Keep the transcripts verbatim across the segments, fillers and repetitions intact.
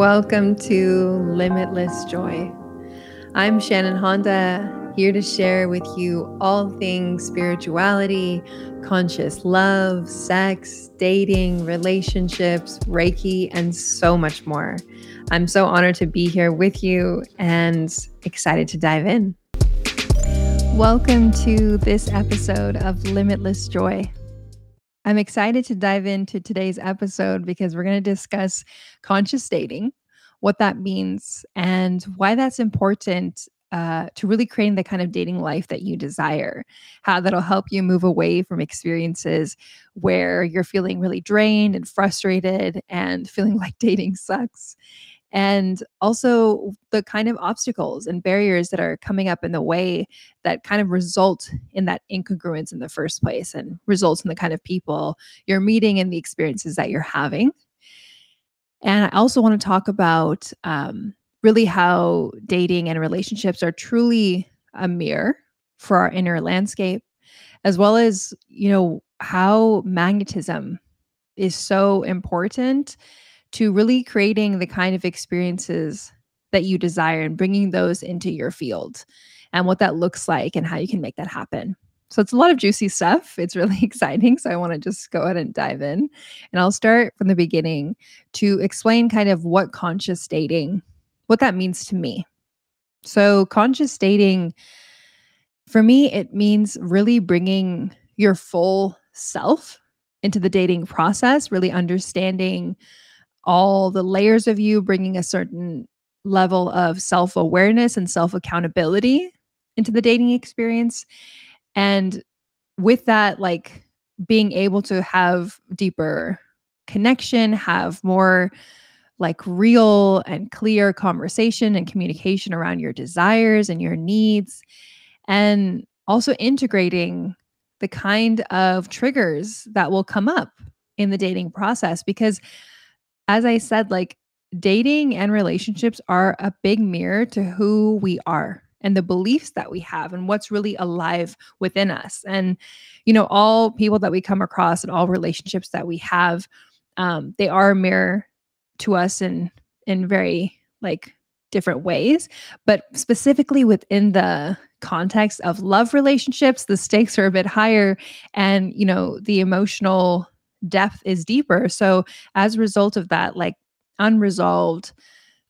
Welcome to Limitless Joy. I'm Shannon Honda, here to share with you all things spirituality, conscious love, sex, dating, relationships, Reiki, and so much more. I'm so honored to be here with you and excited to dive in. Welcome to this episode of Limitless Joy. I'm excited to dive into today's episode because we're going to discuss conscious dating, what that means, and why that's important uh, to really creating the kind of dating life that you desire, how that'll help you move away from experiences where you're feeling really drained and frustrated and feeling like dating sucks, and also the kind of obstacles and barriers that are coming up in the way that kind of result in that incongruence in the first place and results in the kind of people you're meeting and the experiences that you're having. And I also want to talk about um, really how dating and relationships are truly a mirror for our inner landscape, as well as, you know, how magnetism is so important to really creating the kind of experiences that you desire and bringing those into your field and what that looks like and how you can make that happen. So it's a lot of juicy stuff. It's really exciting. So I want to just go ahead and dive in. And I'll start from the beginning to explain kind of what conscious dating, what that means to me. So conscious dating, for me, it means really bringing your full self into the dating process, really understanding all the layers of you, bringing a certain level of self-awareness and self-accountability into the dating experience. And with that, like being able to have deeper connection, have more like real and clear conversation and communication around your desires and your needs, and also integrating the kind of triggers that will come up in the dating process. Because as I said, like dating and relationships are a big mirror to who we are and the beliefs that we have and what's really alive within us. And, you know, all people that we come across and all relationships that we have, um, they are a mirror to us in, in very like different ways, but specifically within the context of love relationships, the stakes are a bit higher and, you know, the emotional depth is deeper. So as a result of that, like unresolved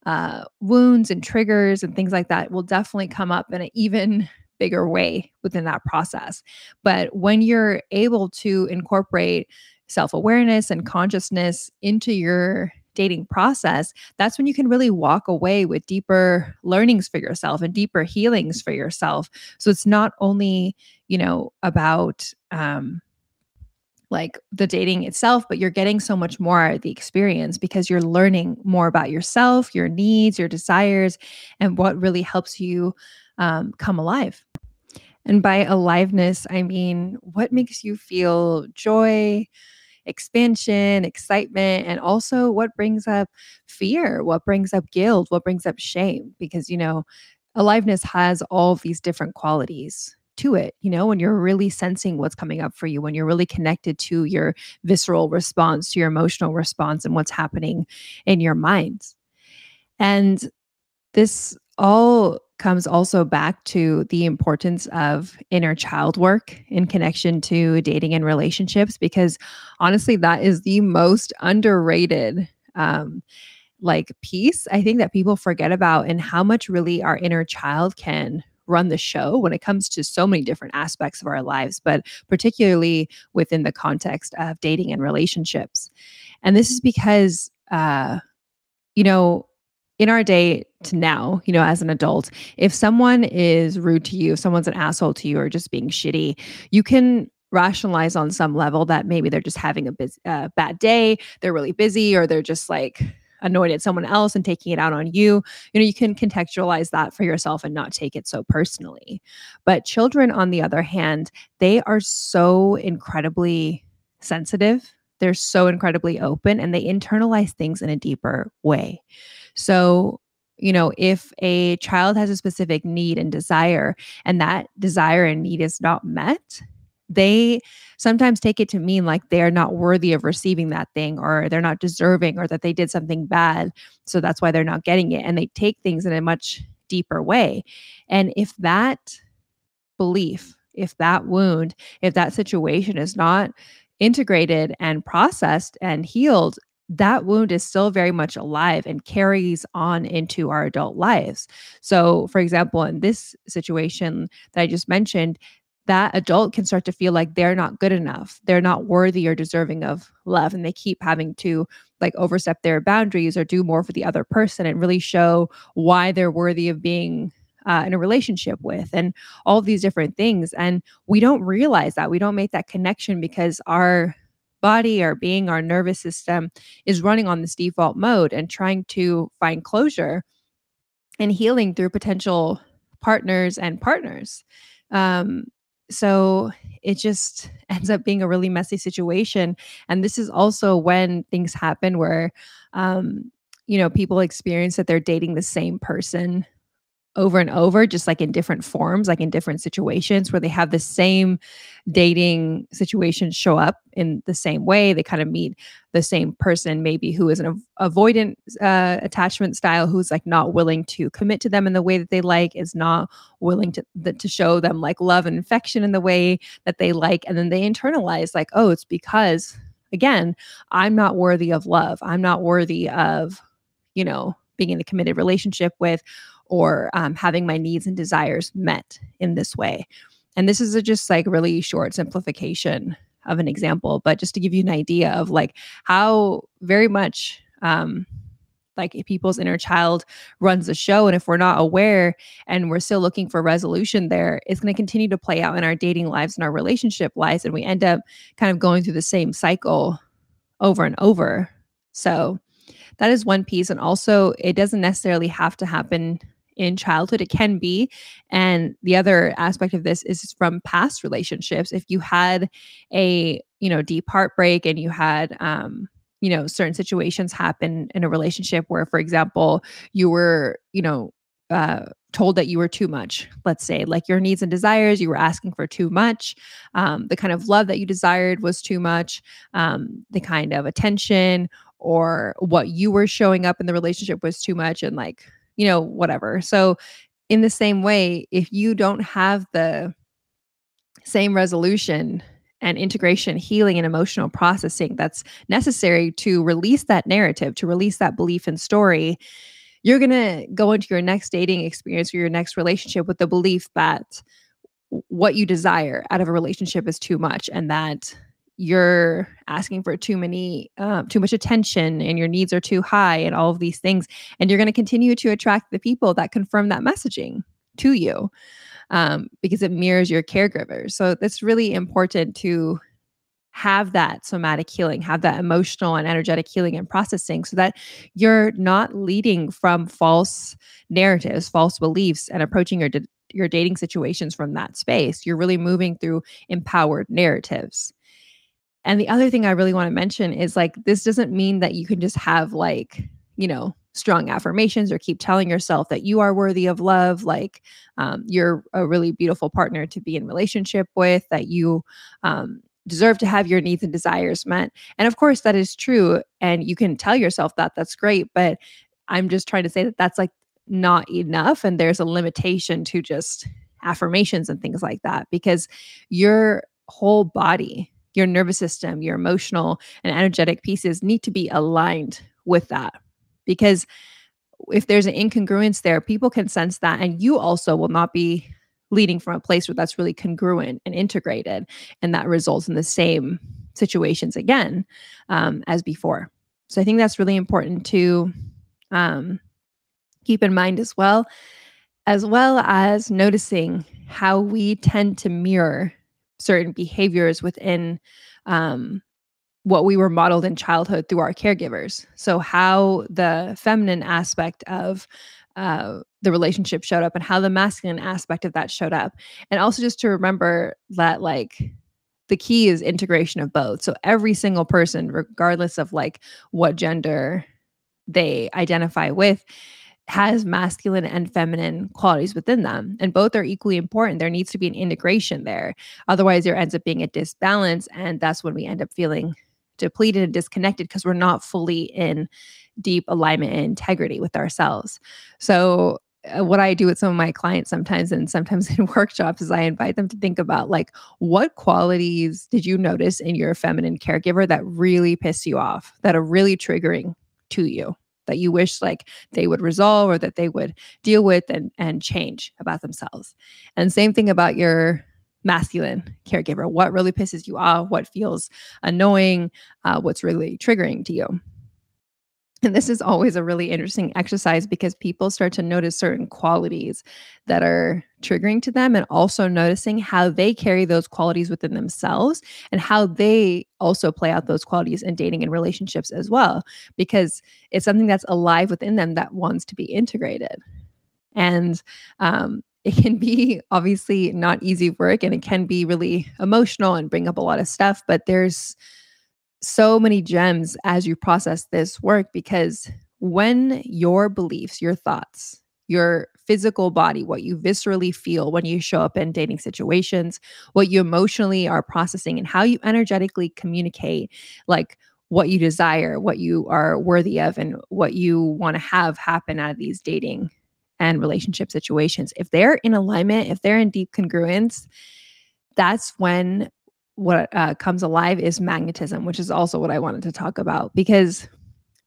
uh, wounds and triggers and things like that will definitely come up in an even bigger way within that process. But when you're able to incorporate self-awareness and consciousness into your dating process, that's when you can really walk away with deeper learnings for yourself and deeper healings for yourself. So it's not only, you know, about, um, like the dating itself, but you're getting so much more out of the experience because you're learning more about yourself, your needs, your desires, and what really helps you um, come alive. And by aliveness, I mean, what makes you feel joy, expansion, excitement, and also what brings up fear, what brings up guilt, what brings up shame, because, you know, aliveness has all of these different qualities to it, you know, when you're really sensing what's coming up for you, when you're really connected to your visceral response, to your emotional response, and what's happening in your mind. And this all comes also back to the importance of inner child work in connection to dating and relationships, because honestly, that is the most underrated um, like piece, I think, that people forget about, and how much really our inner child can run the show when it comes to so many different aspects of our lives, but particularly within the context of dating and relationships. And this is because, uh, you know, in our day to now, you know, as an adult, if someone is rude to you, if someone's an asshole to you or just being shitty, you can rationalize on some level that maybe they're just having a busy, uh, bad day, they're really busy, or they're just like annoyed at someone else and taking it out on you. You know, you can contextualize that for yourself and not take it so personally. But children, on the other hand, they are so incredibly sensitive. They're so incredibly open, and they internalize things in a deeper way. So, you know, if a child has a specific need and desire, and that desire and need is not met, they sometimes take it to mean like they're not worthy of receiving that thing, or they're not deserving, or that they did something bad, so that's why they're not getting it. And they take things in a much deeper way. And if that belief, if that wound, if that situation is not integrated and processed and healed, that wound is still very much alive and carries on into our adult lives. So, for example, in this situation that I just mentioned, that adult can start to feel like they're not good enough. They're not worthy or deserving of love. And they keep having to like overstep their boundaries or do more for the other person and really show why they're worthy of being Uh, in a relationship with, and all of these different things. And we don't realize that. We don't make that connection because our body, our being, our nervous system is running on this default mode and trying to find closure and healing through potential partners and partners. Um, so it just ends up being a really messy situation. And this is also when things happen where, um, you know, people experience that they're dating the same person over and over, just like in different forms, like in different situations, where they have the same dating situation show up in the same way. They kind of meet the same person, maybe who is an avoidant uh, attachment style, who's like not willing to commit to them in the way that they like, is not willing to th- to show them like love and affection in the way that they like. And then they internalize like, oh, it's because, again, I'm not worthy of love. I'm not worthy of, you know, being in a committed relationship with, or um, having my needs and desires met in this way. And this is a just like really short simplification of an example, but just to give you an idea of like how very much um, like people's inner child runs the show. And if we're not aware and we're still looking for resolution there, it's going to continue to play out in our dating lives and our relationship lives. And we end up kind of going through the same cycle over and over. So that is one piece. And also, it doesn't necessarily have to happen in childhood. It can be. And the other aspect of this is from past relationships. If you had a, you know, deep heartbreak, and you had, um, you know, certain situations happen in a relationship where, for example, you were, you know, uh, told that you were too much, let's say, like your needs and desires, you were asking for too much. Um, the kind of love that you desired was too much. Um, the kind of attention or what you were showing up in the relationship was too much, and like, you know, whatever. So in the same way, if you don't have the same resolution and integration, healing, and emotional processing that's necessary to release that narrative, to release that belief and story, you're going to go into your next dating experience or your next relationship with the belief that what you desire out of a relationship is too much, and that you're asking for too many, uh, too much attention, and your needs are too high, and all of these things. And you're going to continue to attract the people that confirm that messaging to you, um, because it mirrors your caregivers. So it's really important to have that somatic healing, have that emotional and energetic healing and processing, so that you're not leading from false narratives, false beliefs, and approaching your d- your dating situations from that space. You're really moving through empowered narratives. And the other thing I really want to mention is like, this doesn't mean that you can just have like, you know, strong affirmations or keep telling yourself that you are worthy of love. Like um, you're a really beautiful partner to be in relationship with, that you um, deserve to have your needs and desires met. And of course that is true. And you can tell yourself that, that's great. But I'm just trying to say that that's like not enough. And there's a limitation to just affirmations and things like that, because your whole body, your nervous system, your emotional and energetic pieces need to be aligned with that. Because if there's an incongruence there, people can sense that, and you also will not be leading from a place where that's really congruent and integrated, and that results in the same situations again um, as before. So I think that's really important to um, keep in mind as well, as well as noticing how we tend to mirror certain behaviors within um, what we were modeled in childhood through our caregivers. So how the feminine aspect of uh, the relationship showed up, and how the masculine aspect of that showed up. And also just to remember that like the key is integration of both. So every single person, regardless of like what gender they identify with, has masculine and feminine qualities within them, and both are equally important. There needs to be an integration there. Otherwise, there ends up being a disbalance, and that's when we end up feeling depleted and disconnected because we're not fully in deep alignment and integrity with ourselves. So uh, what I do with some of my clients sometimes, and sometimes in workshops, is I invite them to think about, like, what qualities did you notice in your feminine caregiver that really piss you off, that are really triggering to you, that you wish like they would resolve or that they would deal with and, and change about themselves. And same thing about your masculine caregiver. What really pisses you off? What feels annoying? Uh, what's really triggering to you? And this is always a really interesting exercise because people start to notice certain qualities that are triggering to them, and also noticing how they carry those qualities within themselves and how they also play out those qualities in dating and relationships as well, because it's something that's alive within them that wants to be integrated. And um, it can be obviously not easy work, and it can be really emotional and bring up a lot of stuff, but there's so many gems as you process this work, because when your beliefs, your thoughts, your physical body, what you viscerally feel when you show up in dating situations, what you emotionally are processing, and how you energetically communicate, like what you desire, what you are worthy of, and what you want to have happen out of these dating and relationship situations, if they're in alignment, if they're in deep congruence, that's when what uh, comes alive is magnetism, which is also what I wanted to talk about, because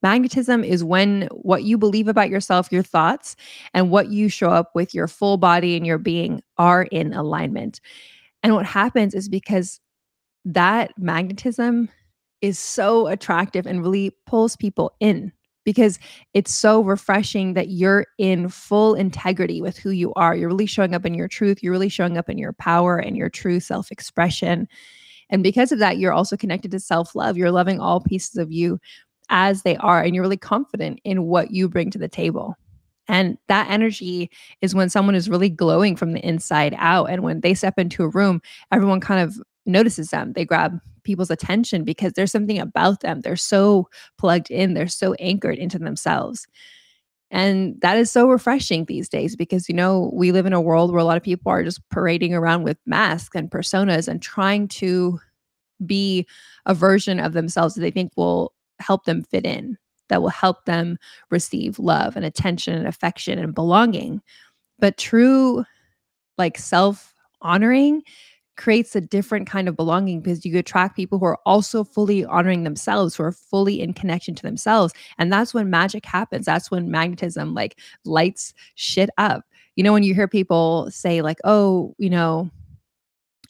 magnetism is when what you believe about yourself, your thoughts, and what you show up with your full body and your being are in alignment. And what happens is, because that magnetism is so attractive and really pulls people in, because it's so refreshing that you're in full integrity with who you are. You're really showing up in your truth. You're really showing up in your power and your true self-expression. And because of that, you're also connected to self-love. You're loving all pieces of you as they are, and you're really confident in what you bring to the table. And that energy is when someone is really glowing from the inside out. And when they step into a room, everyone kind of notices them. They grab people's attention because there's something about them. They're so plugged in. They're so anchored into themselves. And that is so refreshing these days, because, you know, we live in a world where a lot of people are just parading around with masks and personas and trying to be a version of themselves that they think will help them fit in, that will help them receive love and attention and affection and belonging. But true, like, self-honoring creates a different kind of belonging, because you attract people who are also fully honoring themselves, who are fully in connection to themselves. And that's when magic happens. That's when magnetism, like, lights shit up. You know, when you hear people say, like, oh, you know,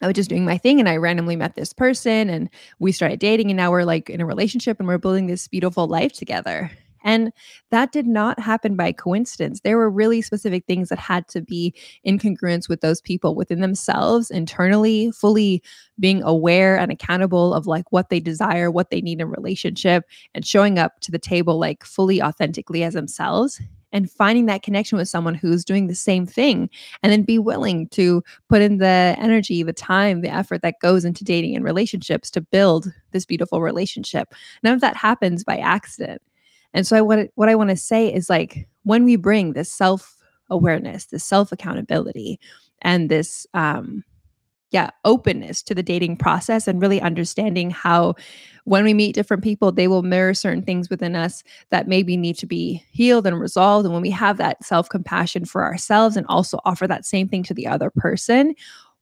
I was just doing my thing and I randomly met this person and we started dating, and now we're like in a relationship and we're building this beautiful life together. And that did not happen by coincidence. There were really specific things that had to be in congruence with those people within themselves, internally, fully being aware and accountable of, like, what they desire, what they need in a relationship, and showing up to the table, like, fully authentically as themselves, and finding that connection with someone who's doing the same thing, and then be willing to put in the energy, the time, the effort that goes into dating and relationships to build this beautiful relationship. None of that happens by accident. And so I want to, what I want to say is, like, when we bring this self-awareness, this self-accountability, and this um, yeah, openness to the dating process, and really understanding how when we meet different people, they will mirror certain things within us that maybe need to be healed and resolved. And when we have that self-compassion for ourselves and also offer that same thing to the other person,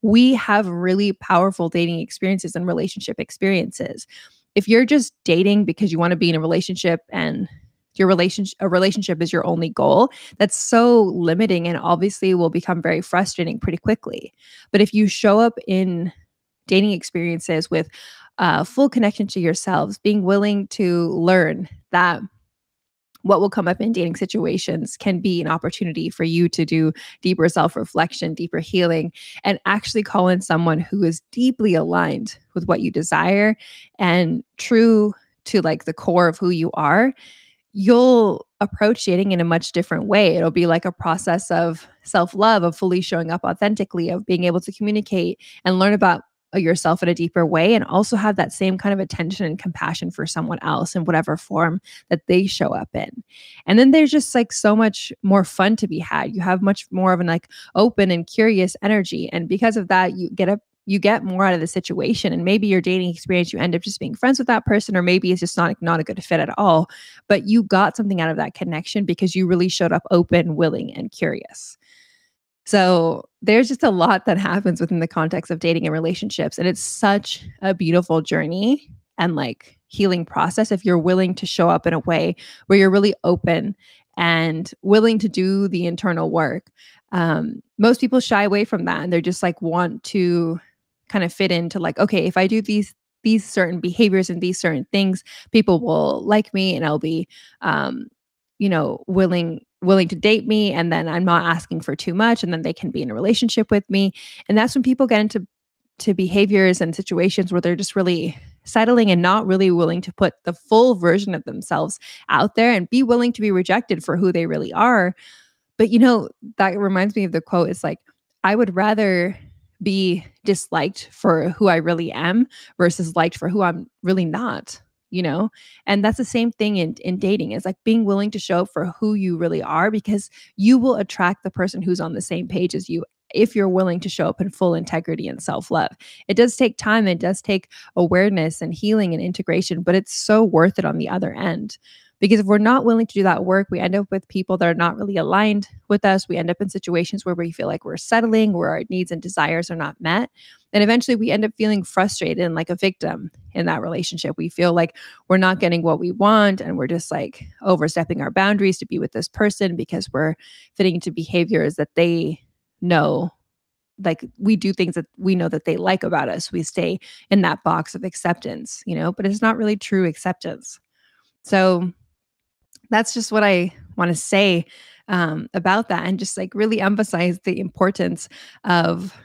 we have really powerful dating experiences and relationship experiences. If you're just dating because you want to be in a relationship, and your relationship a relationship is your only goal, that's so limiting and obviously will become very frustrating pretty quickly. But if you show up in dating experiences with uh, full connection to yourselves, being willing to learn that what will come up in dating situations can be an opportunity for you to do deeper self-reflection, deeper healing, and actually call in someone who is deeply aligned with what you desire and true to, like, the core of who you are, you'll approach dating in a much different way. It'll be like a process of self-love, of fully showing up authentically, of being able to communicate and learn about yourself in a deeper way, and also have that same kind of attention and compassion for someone else in whatever form that they show up in. And then there's just like so much more fun to be had. You have much more of an like open and curious energy. And because of that, you get a you get more out of the situation. And maybe your dating experience, you end up just being friends with that person, or maybe it's just not, not a good fit at all. But you got something out of that connection because you really showed up open, willing, and curious. So there's just a lot that happens within the context of dating and relationships. And it's such a beautiful journey and like healing process if you're willing to show up in a way where you're really open and willing to do the internal work. Um, most people shy away from that, and they're just like want to kind of fit into like, okay, if I do these these certain behaviors and these certain things, people will like me and I'll be, um, you know, willing willing to date me, and then I'm not asking for too much, and then they can be in a relationship with me. And that's when people get into to behaviors and situations where they're just really settling and not really willing to put the full version of themselves out there and be willing to be rejected for who they really are. But, you know, that reminds me of the quote. It's like, I would rather be disliked for who I really am versus liked for who I'm really not, you know? And that's the same thing in, in dating. It's like being willing to show up for who you really are, because you will attract the person who's on the same page as you if you're willing to show up in full integrity and self-love. It does take time. It does take awareness and healing and integration, but it's so worth it on the other end. Because if we're not willing to do that work, we end up with people that are not really aligned with us. We end up in situations where we feel like we're settling, where our needs and desires are not met. And eventually we end up feeling frustrated and like a victim in that relationship. We feel like we're not getting what we want, and we're just like overstepping our boundaries to be with this person because we're fitting into behaviors that they know. Like we do things that we know that they like about us. We stay in that box of acceptance, you know, but it's not really true acceptance. So that's just what I want to say um, about that, and just like really emphasize the importance of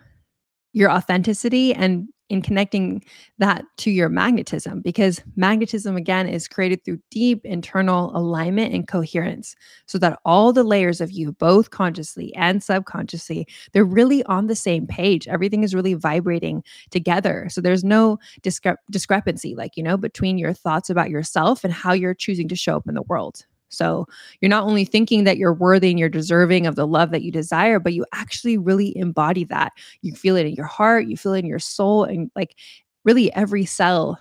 your authenticity and in connecting that to your magnetism, because magnetism, again, is created through deep internal alignment and coherence, so that all the layers of you, both consciously and subconsciously, they're really on the same page. Everything is really vibrating together. So there's no discre- discrepancy, like, you know, between your thoughts about yourself and how you're choosing to show up in the world. So you're not only thinking that you're worthy and you're deserving of the love that you desire, but you actually really embody that. You feel it in your heart, you feel it in your soul, and like really every cell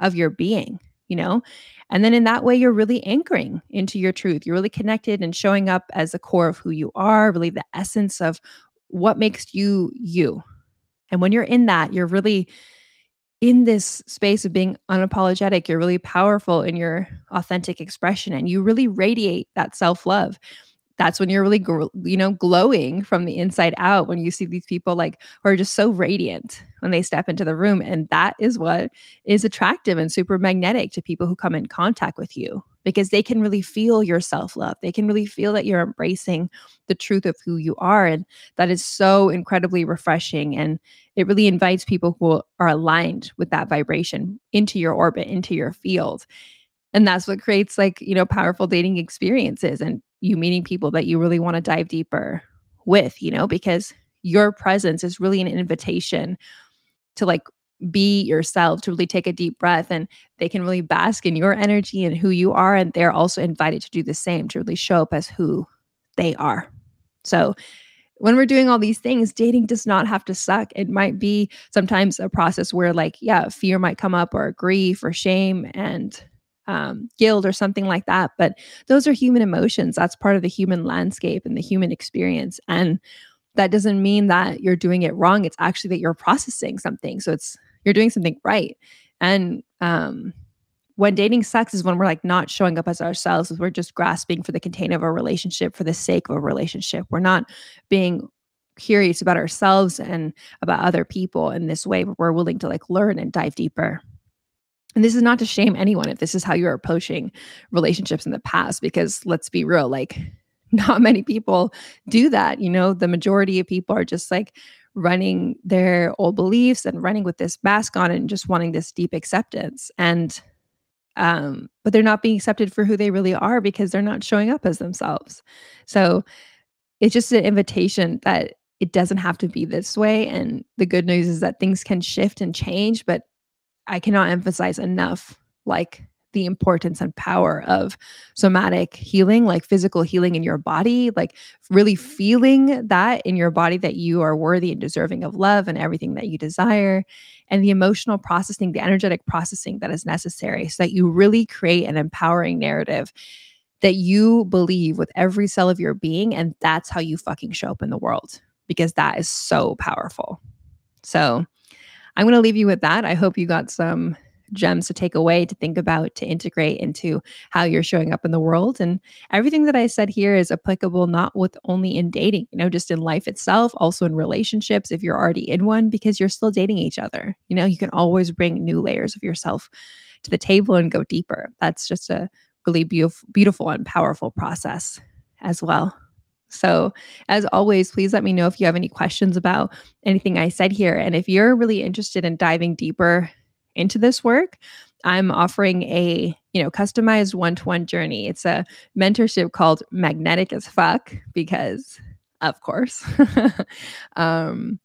of your being, you know? And then in that way, you're really anchoring into your truth. You're really connected and showing up as the core of who you are, really the essence of what makes you, you. And when you're in that, you're really in this space of being unapologetic. You're really powerful in your authentic expression, and you really radiate that self-love. That's when you're really, gl- you know, glowing from the inside out, when you see these people like who are just so radiant when they step into the room. And that is what is attractive and super magnetic to people who come in contact with you, because they can really feel your self-love. They can really feel that you're embracing the truth of who you are. And that is so incredibly refreshing. And it really invites people who are aligned with that vibration into your orbit, into your field. And that's what creates like, you know, powerful dating experiences, and you meeting people that you really want to dive deeper with, you know, because your presence is really an invitation to like be yourself, to really take a deep breath, and they can really bask in your energy and who you are. And they're also invited to do the same, to really show up as who they are. So when we're doing all these things, dating does not have to suck. It might be sometimes a process where like, yeah, fear might come up, or grief or shame and um, guilt or something like that. But those are human emotions. That's part of the human landscape and the human experience. And that doesn't mean that you're doing it wrong. It's actually that you're processing something. So it's you're doing something right. And um, when dating sucks is when we're like not showing up as ourselves. We're just grasping for the container of a relationship for the sake of a relationship. We're not being curious about ourselves and about other people in this way. We're willing to like learn and dive deeper. And this is not to shame anyone if this is how you're approaching relationships in the past, because let's be real, like not many people do that. You know, the majority of people are just like running their old beliefs and running with this mask on and just wanting this deep acceptance. And, um, but they're not being accepted for who they really are because they're not showing up as themselves. So it's just an invitation that it doesn't have to be this way. And the good news is that things can shift and change, but I cannot emphasize enough, like, the importance and power of somatic healing, like physical healing in your body, like really feeling that in your body that you are worthy and deserving of love and everything that you desire, and the emotional processing, the energetic processing that is necessary so that you really create an empowering narrative that you believe with every cell of your being. And that's how you fucking show up in the world, because that is so powerful. So I'm going to leave you with that. I hope you got some gems to take away, to think about, to integrate into how you're showing up in the world. And everything that I said here is applicable, not with only in dating, you know, just in life itself, also in relationships, if you're already in one, because you're still dating each other. You know, you can always bring new layers of yourself to the table and go deeper. That's just a really beautiful, beautiful and powerful process as well. So as always, please let me know if you have any questions about anything I said here. And if you're really interested in diving deeper into this work, I'm offering a, you know, customized one-to-one journey. It's a mentorship called Magnetic as Fuck, because of course, um,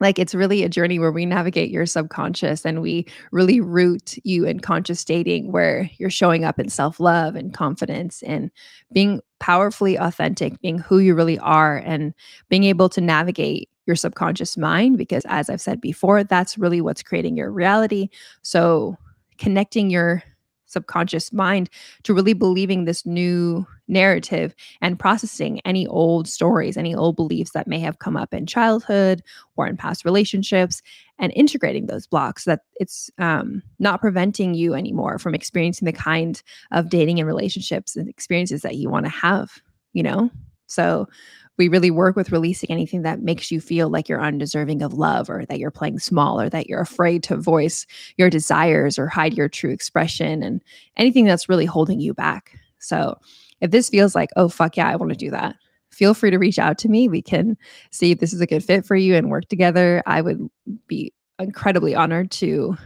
like it's really a journey where we navigate your subconscious and we really root you in conscious dating, where you're showing up in self-love and confidence and being powerfully authentic, being who you really are, and being able to navigate your subconscious mind, because as I've said before, that's really what's creating your reality. So connecting your subconscious mind to really believing this new narrative and processing any old stories, any old beliefs that may have come up in childhood or in past relationships, and integrating those blocks so that it's um, not preventing you anymore from experiencing the kind of dating and relationships and experiences that you want to have, you know? So we really work with releasing anything that makes you feel like you're undeserving of love, or that you're playing small, or that you're afraid to voice your desires or hide your true expression, and anything that's really holding you back. So if this feels like, oh, fuck yeah, I want to do that, feel free to reach out to me. We can see if this is a good fit for you and work together. I would be incredibly honored to,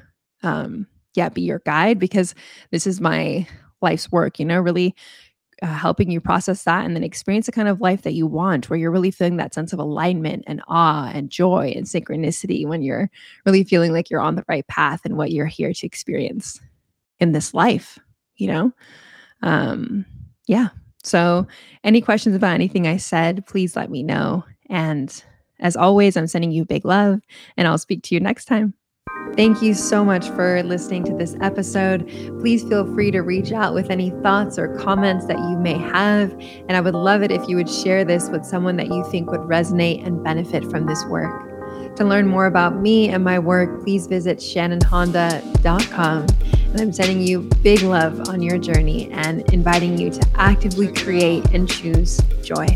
um, yeah, be your guide, because this is my life's work, you know, really Uh, helping you process that and then experience the kind of life that you want, where you're really feeling that sense of alignment and awe and joy and synchronicity, when you're really feeling like you're on the right path and what you're here to experience in this life, you know? Um, yeah. So any questions about anything I said, please let me know. And as always, I'm sending you big love, and I'll speak to you next time. Thank you so much for listening to this episode. Please feel free to reach out with any thoughts or comments that you may have. And I would love it if you would share this with someone that you think would resonate and benefit from this work. To learn more about me and my work, please visit shannon honda dot com. And I'm sending you big love on your journey and inviting you to actively create and choose joy.